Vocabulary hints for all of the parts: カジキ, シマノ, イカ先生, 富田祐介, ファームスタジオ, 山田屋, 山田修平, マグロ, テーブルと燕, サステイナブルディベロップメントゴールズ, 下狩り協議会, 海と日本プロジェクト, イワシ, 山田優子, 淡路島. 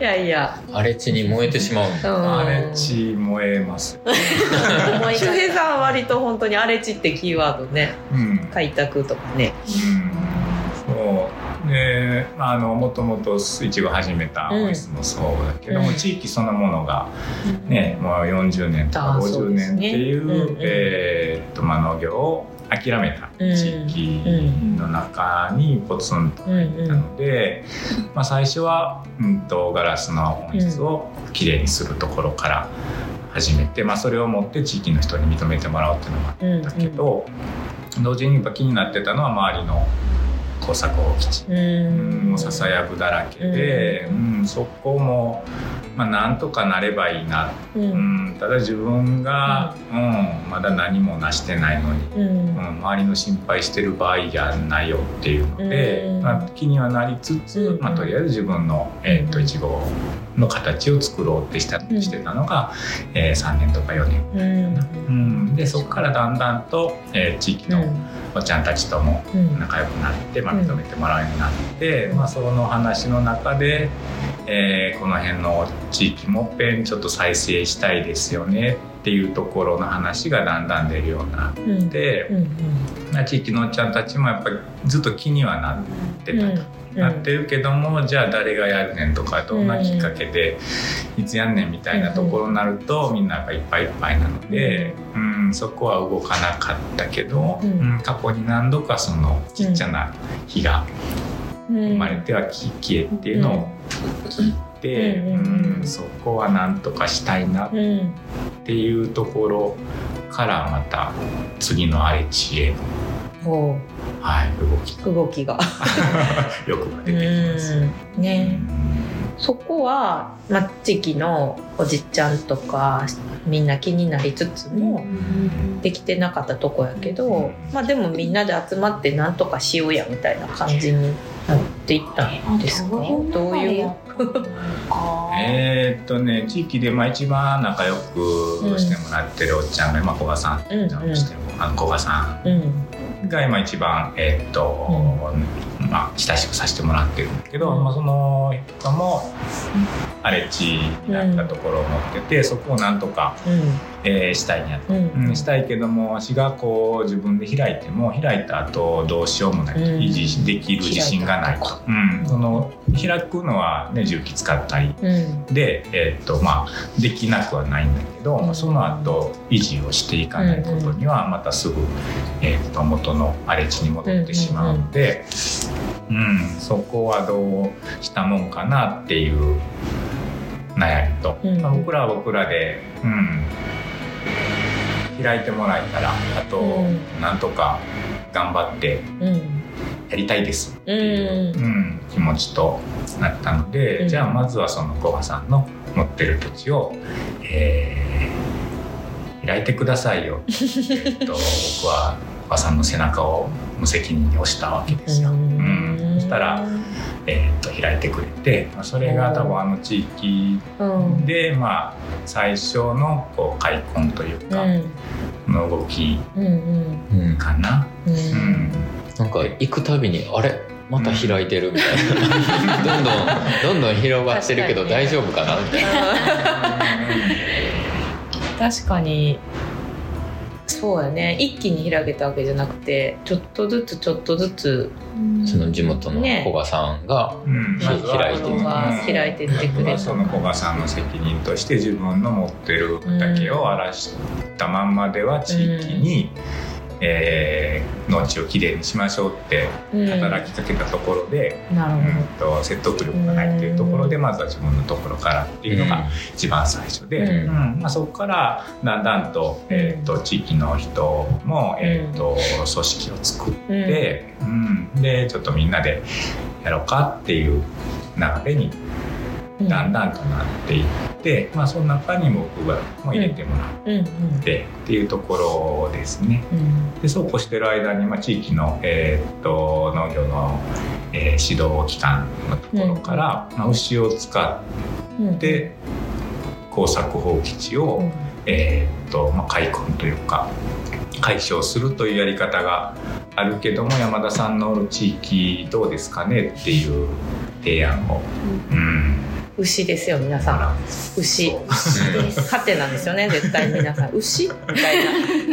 いやいや、荒れ地に燃えてしまう。荒れ地燃えます周平さんは割と本当に荒れ地ってキーワードね、うん、開拓とかね、うん、そうで、もともとイチゴ始めたオイスもそうだけども、うん、地域そのものが、ね、もう40年とか50年っていう、ね、うん、農業を諦めた地域の中にポツンと入ったので、まあ、最初は、ガラスの本質をきれいにするところから始めて、まあ、それを持って地域の人に認めてもらおうっていうのがあったけど、同時にやっぱ気になってたのは周りの耕作放棄地、もう笹やぶだらけで、そこも、まあ、なんとかなればいいな、ただ自分が、まだ何もなしてないのに、周りの心配してる場合じゃないよっていうので、まあ、気にはなりつつ、まあ、とりあえず自分の、イチゴの形を作ろうってしてたのが、3年とか4年、でそこからだんだんと、地域のおっちゃんたちとも仲良くなって、まあ、認めてもらうようになって、まあ、その話の中で、この辺の地域もっぺんちょっと再生したいですよねっていうところの話がだんだん出るようになって、地域のおっちゃんたちもやっぱりずっと気にはなってたと、なってるけども、じゃあ誰がやるねんとか、どんなきっかけでいつやんねんみたいなところになると、みんながいっぱいいっぱいなので、そこは動かなかったけど、過去に何度かそのちっちゃな火が生まれては消えっていうのを聞いて、そこはなんとかしたいなっていうところからまた次の荒れ地への、動きが欲が出てきますね。そこは、ま、地域のおじちゃんとかみんな気になりつつもできてなかったとこやけど、まあ、でもみんなで集まってなんとかしようやみたいな感じになっていったんですか、どういう地域で、まあ、一番仲良くしてもらってるおっちゃんが、まあ、古賀さんって言うんですけど、古賀さん、が今一番、まあ、親しくさせてもらってるんだけど、まあ、その人も荒れ地になったところを持ってて、そこをなんとか、したいんやと、したいけども、市がこう自分で開いても開いた後どうしようもないと、維持できる自信がないと、その開くのは、ね、重機使ったりで、まあ、できなくはないんだけど、その後維持をしていかないことにはまたすぐ、元の荒れ地に戻ってしまうので、そこはどうしたもんかなっていう悩みと、まあ、僕らは僕らで、開いてもらえたら、あと、なんとか頑張ってやりたいですっていう、気持ちとなったので、じゃあまずはその古賀さんの持ってる土地を、開いてくださいよって、僕は古賀さんの背中を無責任に押したわけですよ。そしたら、開いてくれて、それが多分あの地域で、まあ、最初のこう開墾というか、の動きかな。なんか行くたびにあれまた開いてるみたいな、どんどん広がってるけど大丈夫かなみたいな。確かにそうだね、一気に開けたわけじゃなくて、ちょっとずつ、その地元の古賀さんが、開いてってくれた。その古賀さんの責任として自分の持ってる畑を荒らしたまんまでは地域に、農地をきれいにしましょうって働きかけたところで、説得力がないっていうところで、まずは自分のところからっていうのが一番最初で、まあ、そこからだんだんと、地域の人も、組織を作って、でちょっとみんなでやろうかっていう流れにだんだんとなっていって、まあ、その中に僕がも入れてもらってっていうところですね。でそうこうしてる間に、まあ、地域の、農業の、指導機関のところから、まあ、牛を使って耕作放棄地を、まあ、開墾というか解消するというやり方があるけども、山田さんの地域どうですかねっていう提案を、牛ですよ皆さん。牛ハテナですよね絶対皆さん牛みたい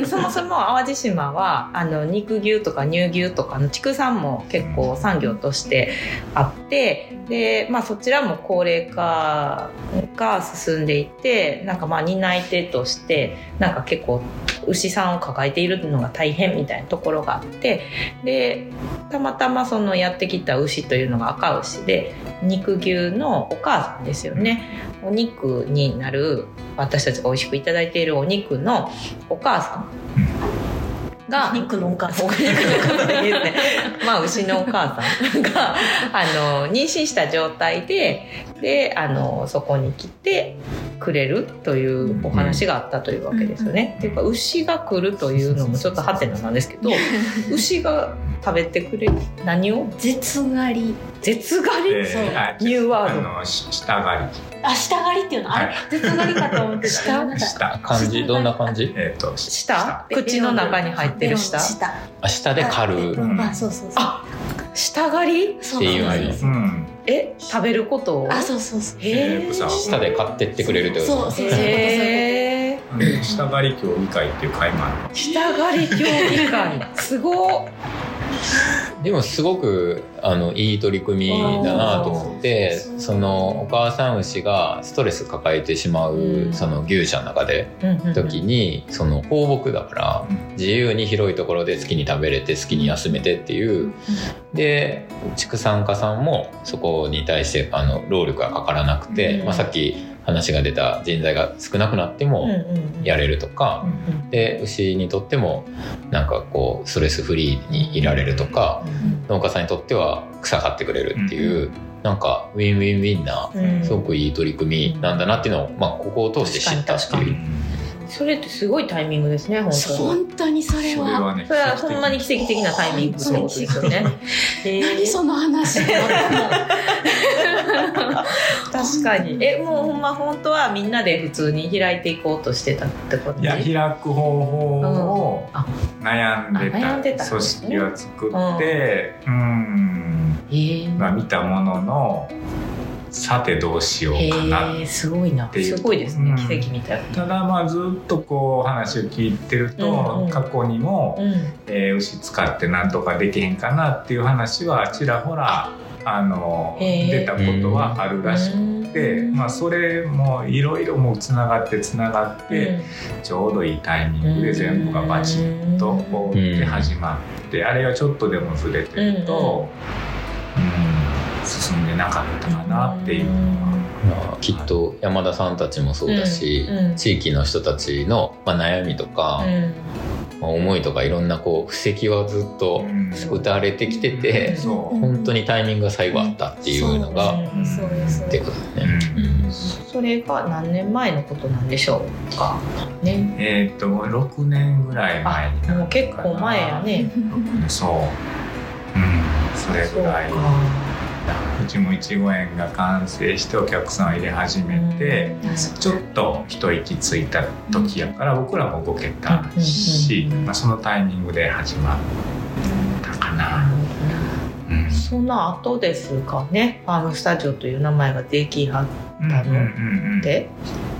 な。そもそも淡路島は肉牛とか乳牛とかの畜産も結構産業としてあって、で、まあ、そちらも高齢化が進んでいて、なんかまあ担い手としてなんか結構牛さんを抱えているのが大変みたいなところがあって、でたまたまそのやってきた牛というのが赤牛で、肉牛のお母さんですよね。お肉になる、私たちが美味しくいただいているお肉のお母さんが、肉のお母さんですね。まあ牛のお母さんが妊娠した状態でそこに来てくれるというお話があったというわけですよね。っていうか牛が来るというのもちょっとハテナなんですけど、牛が食べてくれる何を？絶狩り、ニューワード。下狩り。あ、下狩りっていうの、はい、あれ絶狩りかと思ってた。下漢字どんな漢字？下口の中に入ってる下。下で狩る。あ、そう。あ、下狩りっていうのです。食べることを。あ、そう。下で狩ってってくれるってことですね。そう。下狩り協議会っていう会もある。下狩り協議会すごっ。でもすごくいい取り組みだなと思って、そのお母さん牛がストレス抱えてしまうその牛舎の中で時に、その放牧だから自由に広いところで好きに食べれて好きに休めてっていうで、畜産家さんもそこに対して労力がかからなくて、まあ、さっき話が出た人材が少なくなってもやれるとか、で牛にとってもなんかこうストレスフリーにいられるとか、農家さんにとっては草刈ってくれるっていう、なんかウィンウィンウィンなすごくいい取り組みなんだなっていうのを、まあ、ここを通して知ったっていう。それってすごいタイミングですね。本当にそれは、ね、それはほんまに奇跡的なタイミングってことですよね。何その話確かにもうほんま本当はみんなで普通に開いていこうとしてたってことで、いや開く方法を悩んでた組織を作って、見たもののさてどうしようかなっていう、すごいですね、奇跡みたいな。ただまあずっとこう話を聞いてると、過去にも、牛使ってなんとかできへんかなっていう話はちらほら出たことはあるらしくて、それもいろいろもうつながって、ちょうどいいタイミングで全部がバチッとこうって始まって、あれがちょっとでもずれてると、進んでなかったかなっていう、きっと山田さんたちもそうだし、地域の人たちの、悩みとか、思いとかいろんなこう布石はずっと歌われてきてて、本当にタイミングが最後あったっていうのがってことだね。それが何年前のことなんでしょうかね。6年ぐらい前になるかな。もう結構前やね。それぐらい。うちもいちご園が完成してお客さんを入れ始めて、ちょっと一息ついた時やから僕らも動けたし、そのタイミングで始まったかな。その後ですかね、ファームスタジオという名前ができはったので、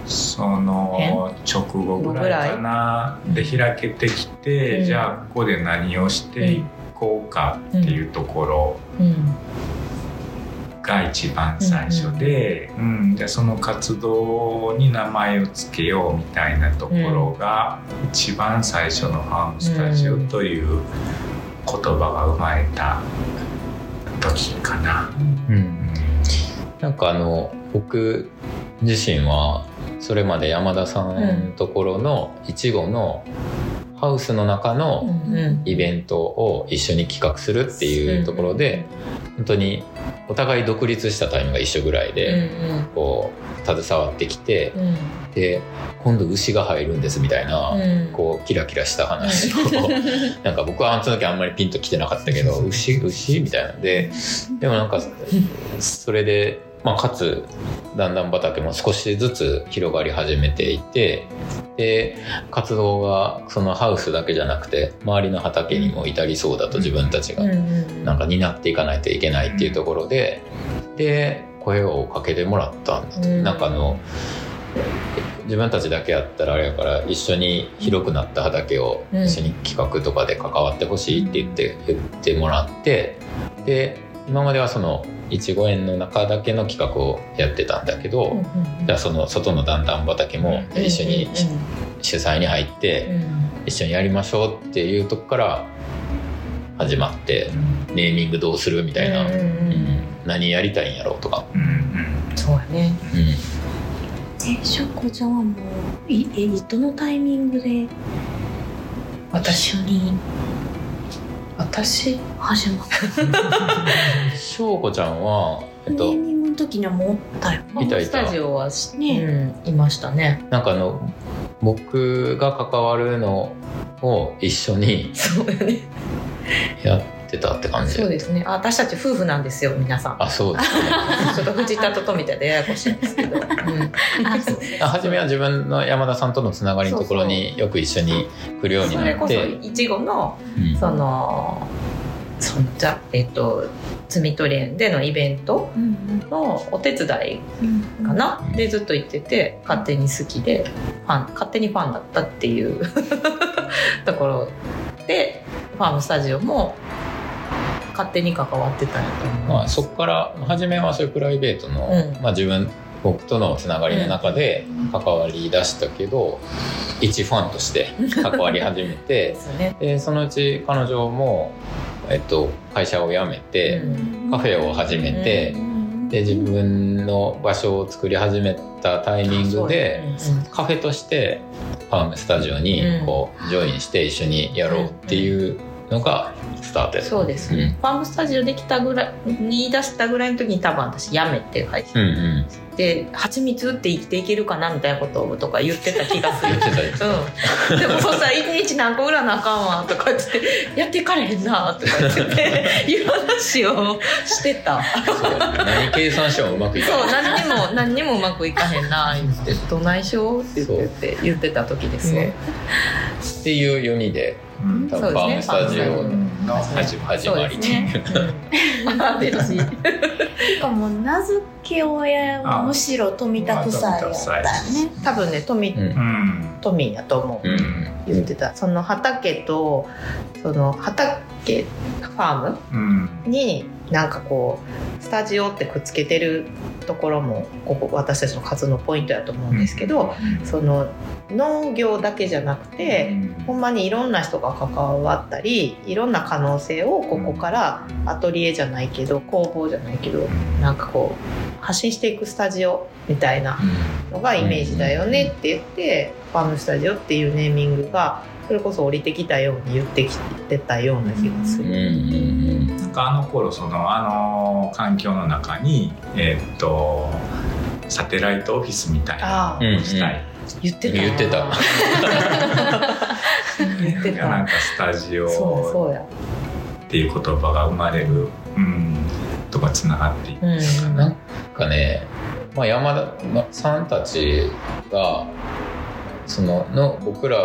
その直後ぐらいかなで開けてきて、じゃあここで何をしていこうかっていうところが一番最初で、その活動に名前を付けようみたいなところが、一番最初のファームスタジオという言葉が生まれた時かな。なんか僕自身はそれまで山田さんのところのいちごのハウスの中のイベントを一緒に企画するっていうところで、本当にお互い独立したタイムが一緒ぐらいでこう携わってきて、で今度牛が入るんですみたいなこうキラキラした話をなんか僕はその時あんまりピンときてなかったけど、牛みたいなので、でもなんかそれでかつだんだん畑も少しずつ広がり始めていて、で活動がそのハウスだけじゃなくて周りの畑にも至りそうだと自分たちがなんか担っていかないといけないっていうところで、声をかけてもらったんだと、うん、なんか自分たちだけやったらあれやから一緒に広くなった畑を一緒に企画とかで関わってほしいって言ってもらって、で今まではそのいちご園の中だけの企画をやってたんだけど、うんうんうん、じゃあその外の段々畑も一緒に主催に入って一緒にやりましょうっていうとこから始まって、ネーミングどうするみたいな、うんうん、何やりたいんやろうとか、うんうん、そうやね、うん、しょこちゃんはもうどのタイミングで私始まったしょこちゃんはネーミングの時にはもうったよ、ファームスタジオはね、うん、いましたね。なんか僕が関わるのを一緒にそうよねやってたって感じ。そうですね、あ、私たち夫婦なんですよ皆さん。あ、そうですねちょっと藤田と富田でややこしいんですけど、うん、初めは自分の山田さんとのつながりのところによく一緒に来るようになって、それこそいちごの、うん、摘み取り園でのイベントのお手伝いかな、うん、でずっと行ってて、勝手に好きで勝手にファンだったっていうところで、ファームスタジオも勝手に関わってたんやと思う。まあ、そこから初めはそういうプライベートの、うん、まあ、僕とのつながりの中で関わりだしたけど、うん、一ファンとして関わり始めてで、そのうち彼女も、会社を辞めて、うん、カフェを始めて、うん、で自分の場所を作り始めたタイミングで、うん、カフェとしてファームスタジオにジョインして一緒にやろうっていうのがスタート。そうですね、うん、ファームスタジオできたぐらいに出したぐらいの時に多分私辞めて会社、うんうん、で蜂蜜って生きていけるかなみたいなこととか言ってた気がするうん、でもそしたら1日何個ぐらいなあかんわとか言ってやっていかれへんなとか言っていう話をしてた何計算してもうまくいかない、そう、何にもうまくいかへんなってどないしようって言ってた時ですね、うん、っていう4人でファームスタジオの始まりっていうか、しかも名付け親はむしろ富田夫妻やったよね、多分ね、富やと思う、うん、言ってた。その畑とファームになんかこうスタジオってくっつけてるところもここ私たちの活動ポイントやと思うんですけど、うん、その農業だけじゃなくて、うん、ほんまにいろんな人が関わったり、いろんな可能性をここからアトリエじゃないけど工房じゃないけどなんかこう発信していくスタジオみたいなのがイメージだよねって言って、うん、ファームスタジオっていうネーミングがそれこそ降りてきたように言ってきてたような気がする、うんうんうん、なんかあの頃環境の中に、サテライトオフィスみたいなのをしたい、うんうん、言ってたなんかスタジオっていう言葉が生まれる、うん、とかつながっていったかな、うん、なんかね、まあ、山田さんたちが僕ら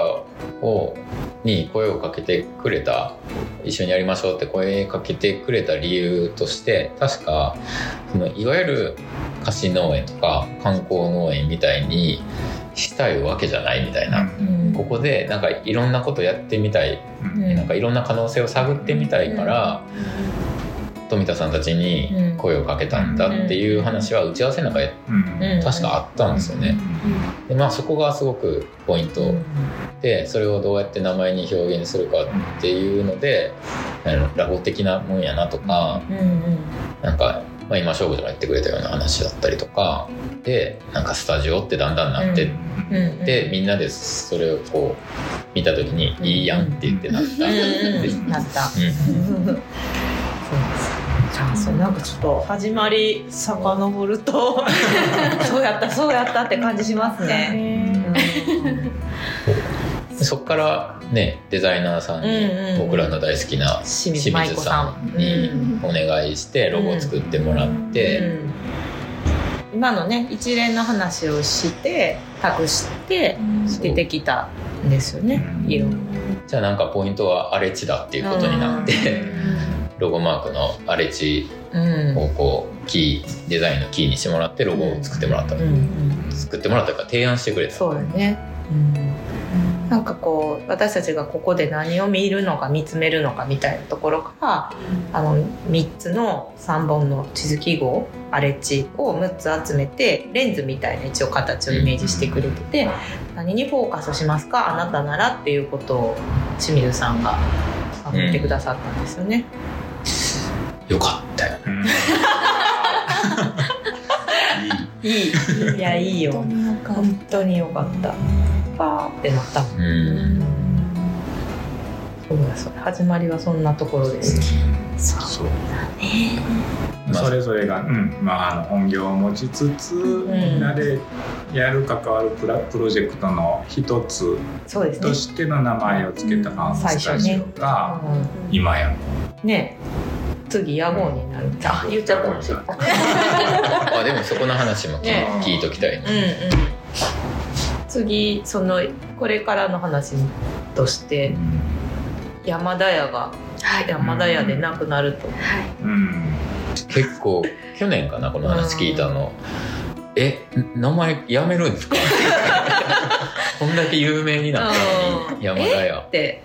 に声をかけてくれた、一緒にやりましょうって声かけてくれた理由として、確かいわゆる貸し農園とか観光農園みたいにしたいわけじゃないみたいな、うん、ここでなんかいろんなことやってみたい、うん、なんかいろんな可能性を探ってみたいから、うん、富田さんたちに声をかけたんだっていう話は打ち合わせの中で確かあったんですよね、うん、で、まあ、そこがすごくポイントで、それをどうやって名前に表現するかっていうので、ラボ的なもんやなとか、うん、なんかまあ、今しょうこちゃんが言ってくれたような話だったりとかで、なんかスタジオってだんだんなって、うんうんうん、でみんなでそれをこう見た時にいいやんって言ってなった、うんうん、なった、うん、そうです。なんかちょっと始まり遡るとそうやったって感じしますねそこからね、デザイナーさんに、うんうん、僕らの大好きな清水さんにお願いしてロゴを作ってもらって、うんうん、今のね一連の話をして託して出てきたんですよね、色。じゃあなんかポイントは荒れ地だっていうことになって、ロゴマークの荒れ地をこうキーデザインのキーにしてもらってロゴを作ってもらった、作ってもらったから提案してくれた。そうだね、なんかこう私たちがここで何を見るのか見つめるのかみたいなところから3つの3本の地図記号アレッジを6つ集めてレンズみたいな一応形をイメージしてくれてて、何にフォーカスしますかあなたならっていうことを清水さんが言ってくださったんですよね、よかったよ、いやいいよ本当によかったパーってなった。そうだ、それ始まりはそんなところです。そうだね。それぞれが、本業を持ちつつ、みんなでやる関わるプロジェクトの一つとしての名前をつけたファームスタジオが、今やね。次野望になる。言っちゃったんですよ。あ、でもそこの話も聞いときたいね。次これからの話として山田屋が山田屋でなくなると、結構去年かなこの話聞いたの、名前やめるんですかこんだけ有名になったのに山田屋って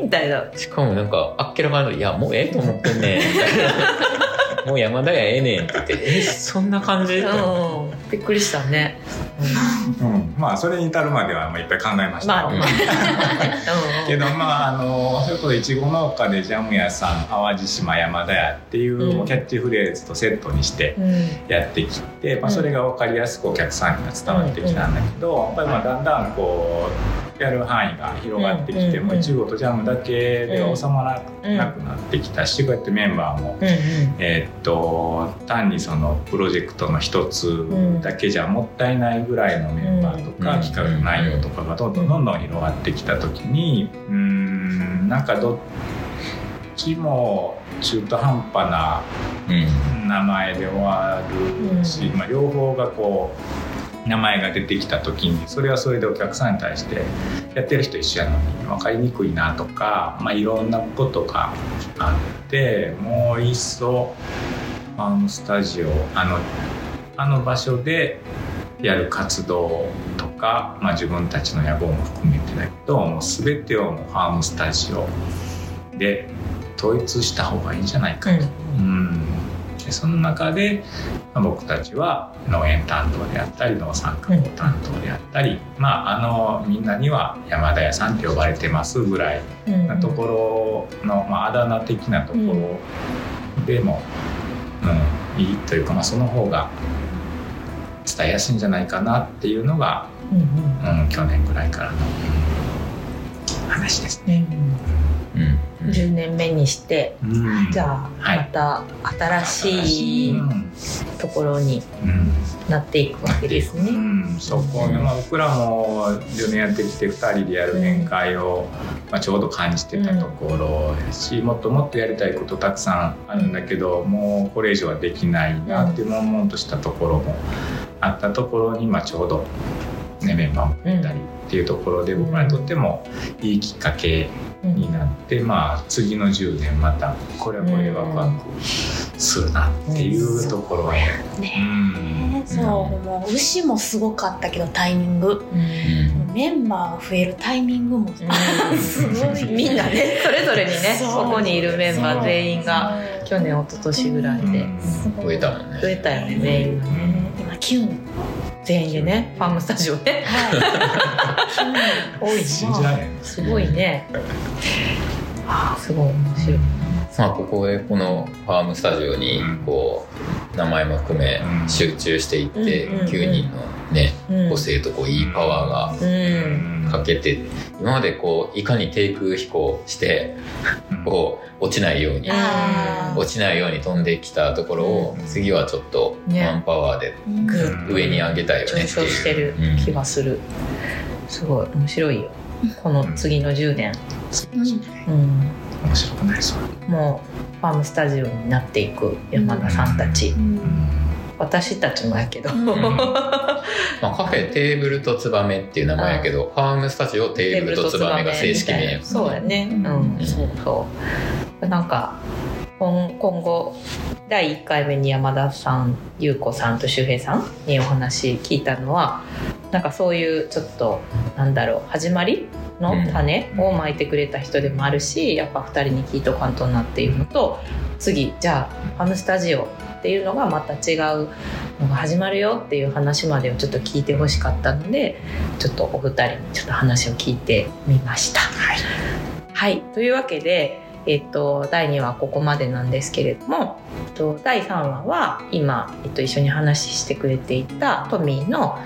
みたいな、しかもなんかあっけらかんのいやもうと思ってんねみたいなもう山田屋って言ってそんな感じ、びっくりしたね。それに至るまではいっぱい考えました、けどそれこそいちご農家でジャム屋さん淡路島山田屋っていうキャッチフレーズとセットにしてやってきて、それが分かりやすくお客さんには伝わってきたんだけど、だんだんこうやる範囲が広がってきて、いちごとジャムだけで収まらなくなってきたし、こうやってメンバーも、単にそのプロジェクトの一つだけじゃもったいないぐらいのメンバーとか企画内容とかがどんどん広がってきた時に、なんかどっちも中途半端な名前で終わるし、両方がこう名前が出てきた時にそれはそれでお客さんに対してやってる人一緒やのに分かりにくいなとか、いろんなことがあって、もういっそファームスタジオあの場所でやる活動とか、自分たちの野望も含めてだけど、もう全てをファームスタジオで統一した方がいいんじゃないかと、でその中で僕たちは農園担当であったり農産加工担当であったり、みんなには山田屋さんって呼ばれてますぐらいなところの、あだ名的なところでも、いいというか、その方が伝えやすいんじゃないかなっていうのが、去年ぐらいからの話ですね。10年目にして、じゃあまた新しいところになっていくわけですね。そこで、僕らも10年やってきて2人でやる限界を、ちょうど感じてたところやし、もっともっとやりたいことたくさんあるんだけど、もうこれ以上はできないなって悶々としたところもあったところに、ちょうどメンバーも増えたりっていうところで、僕らにとってもいいきっかけになって、次の10年またこれはこれワクワクするなっていうところへ、もう牛もすごかったけどタイミング、メンバーが増えるタイミングもすごいみんなねそれぞれにね、ここにいるメンバー全員が去年一昨年ぐらいで増えたもんね、増えたよね全員がね、今9人全員でね、ファームスタジオね、多い信じられん、すごいね、すごい面白い。ここへこのファームスタジオにこう名前も含め集中していって、9人のね、個性とこういいパワーがかけて、今までこういかに低空飛行してこう落ちないように飛んできたところを、次はちょっとマンパワーで上に上げたいよねっていう、上昇してる気がする。すごい面白いよこの次の10年、面白くないそう。もうファームスタジオになっていく山田さんたち、私たちもやけど、カフェテーブルとツバメっていう名前やけど、ファームスタジオテーブルとツバメが正式名や。そうやね、そうなんか今後第1回目に山田さん、優子さんと周平さんにお話聞いたのは、なんかそういうちょっとなんだろう、始まりの種をまいてくれた人でもあるし、やっぱ2人に聞いとかんとなっているのと、次じゃあファームスタジオっていうのがまた違うのが始まるよっていう話までをちょっと聞いてほしかったので、ちょっとお二人にちょっと話を聞いてみました。はい、はい、というわけで第2話ここまでなんですけれども、第3話は今、一緒に話してくれていたトミーの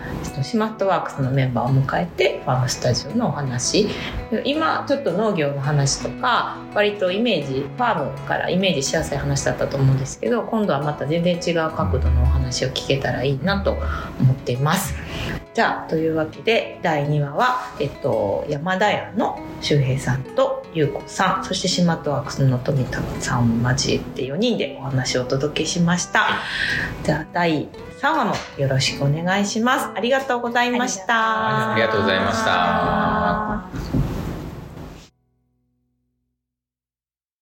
シマットワークスのメンバーを迎えてファームスタジオのお話、今ちょっと農業の話とか割とイメージファームからイメージしやすい話だったと思うんですけど、今度はまた全然違う角度のお話を聞けたらいいなと思っています。じゃあというわけで第2話は、山田屋の周平さんと優子さん、そしてシマットワークスの富田さんを交えて4人でお話をお届けしました。じゃあ第3話もよろしくお願いします。ありがとうございました。ありがとうございました。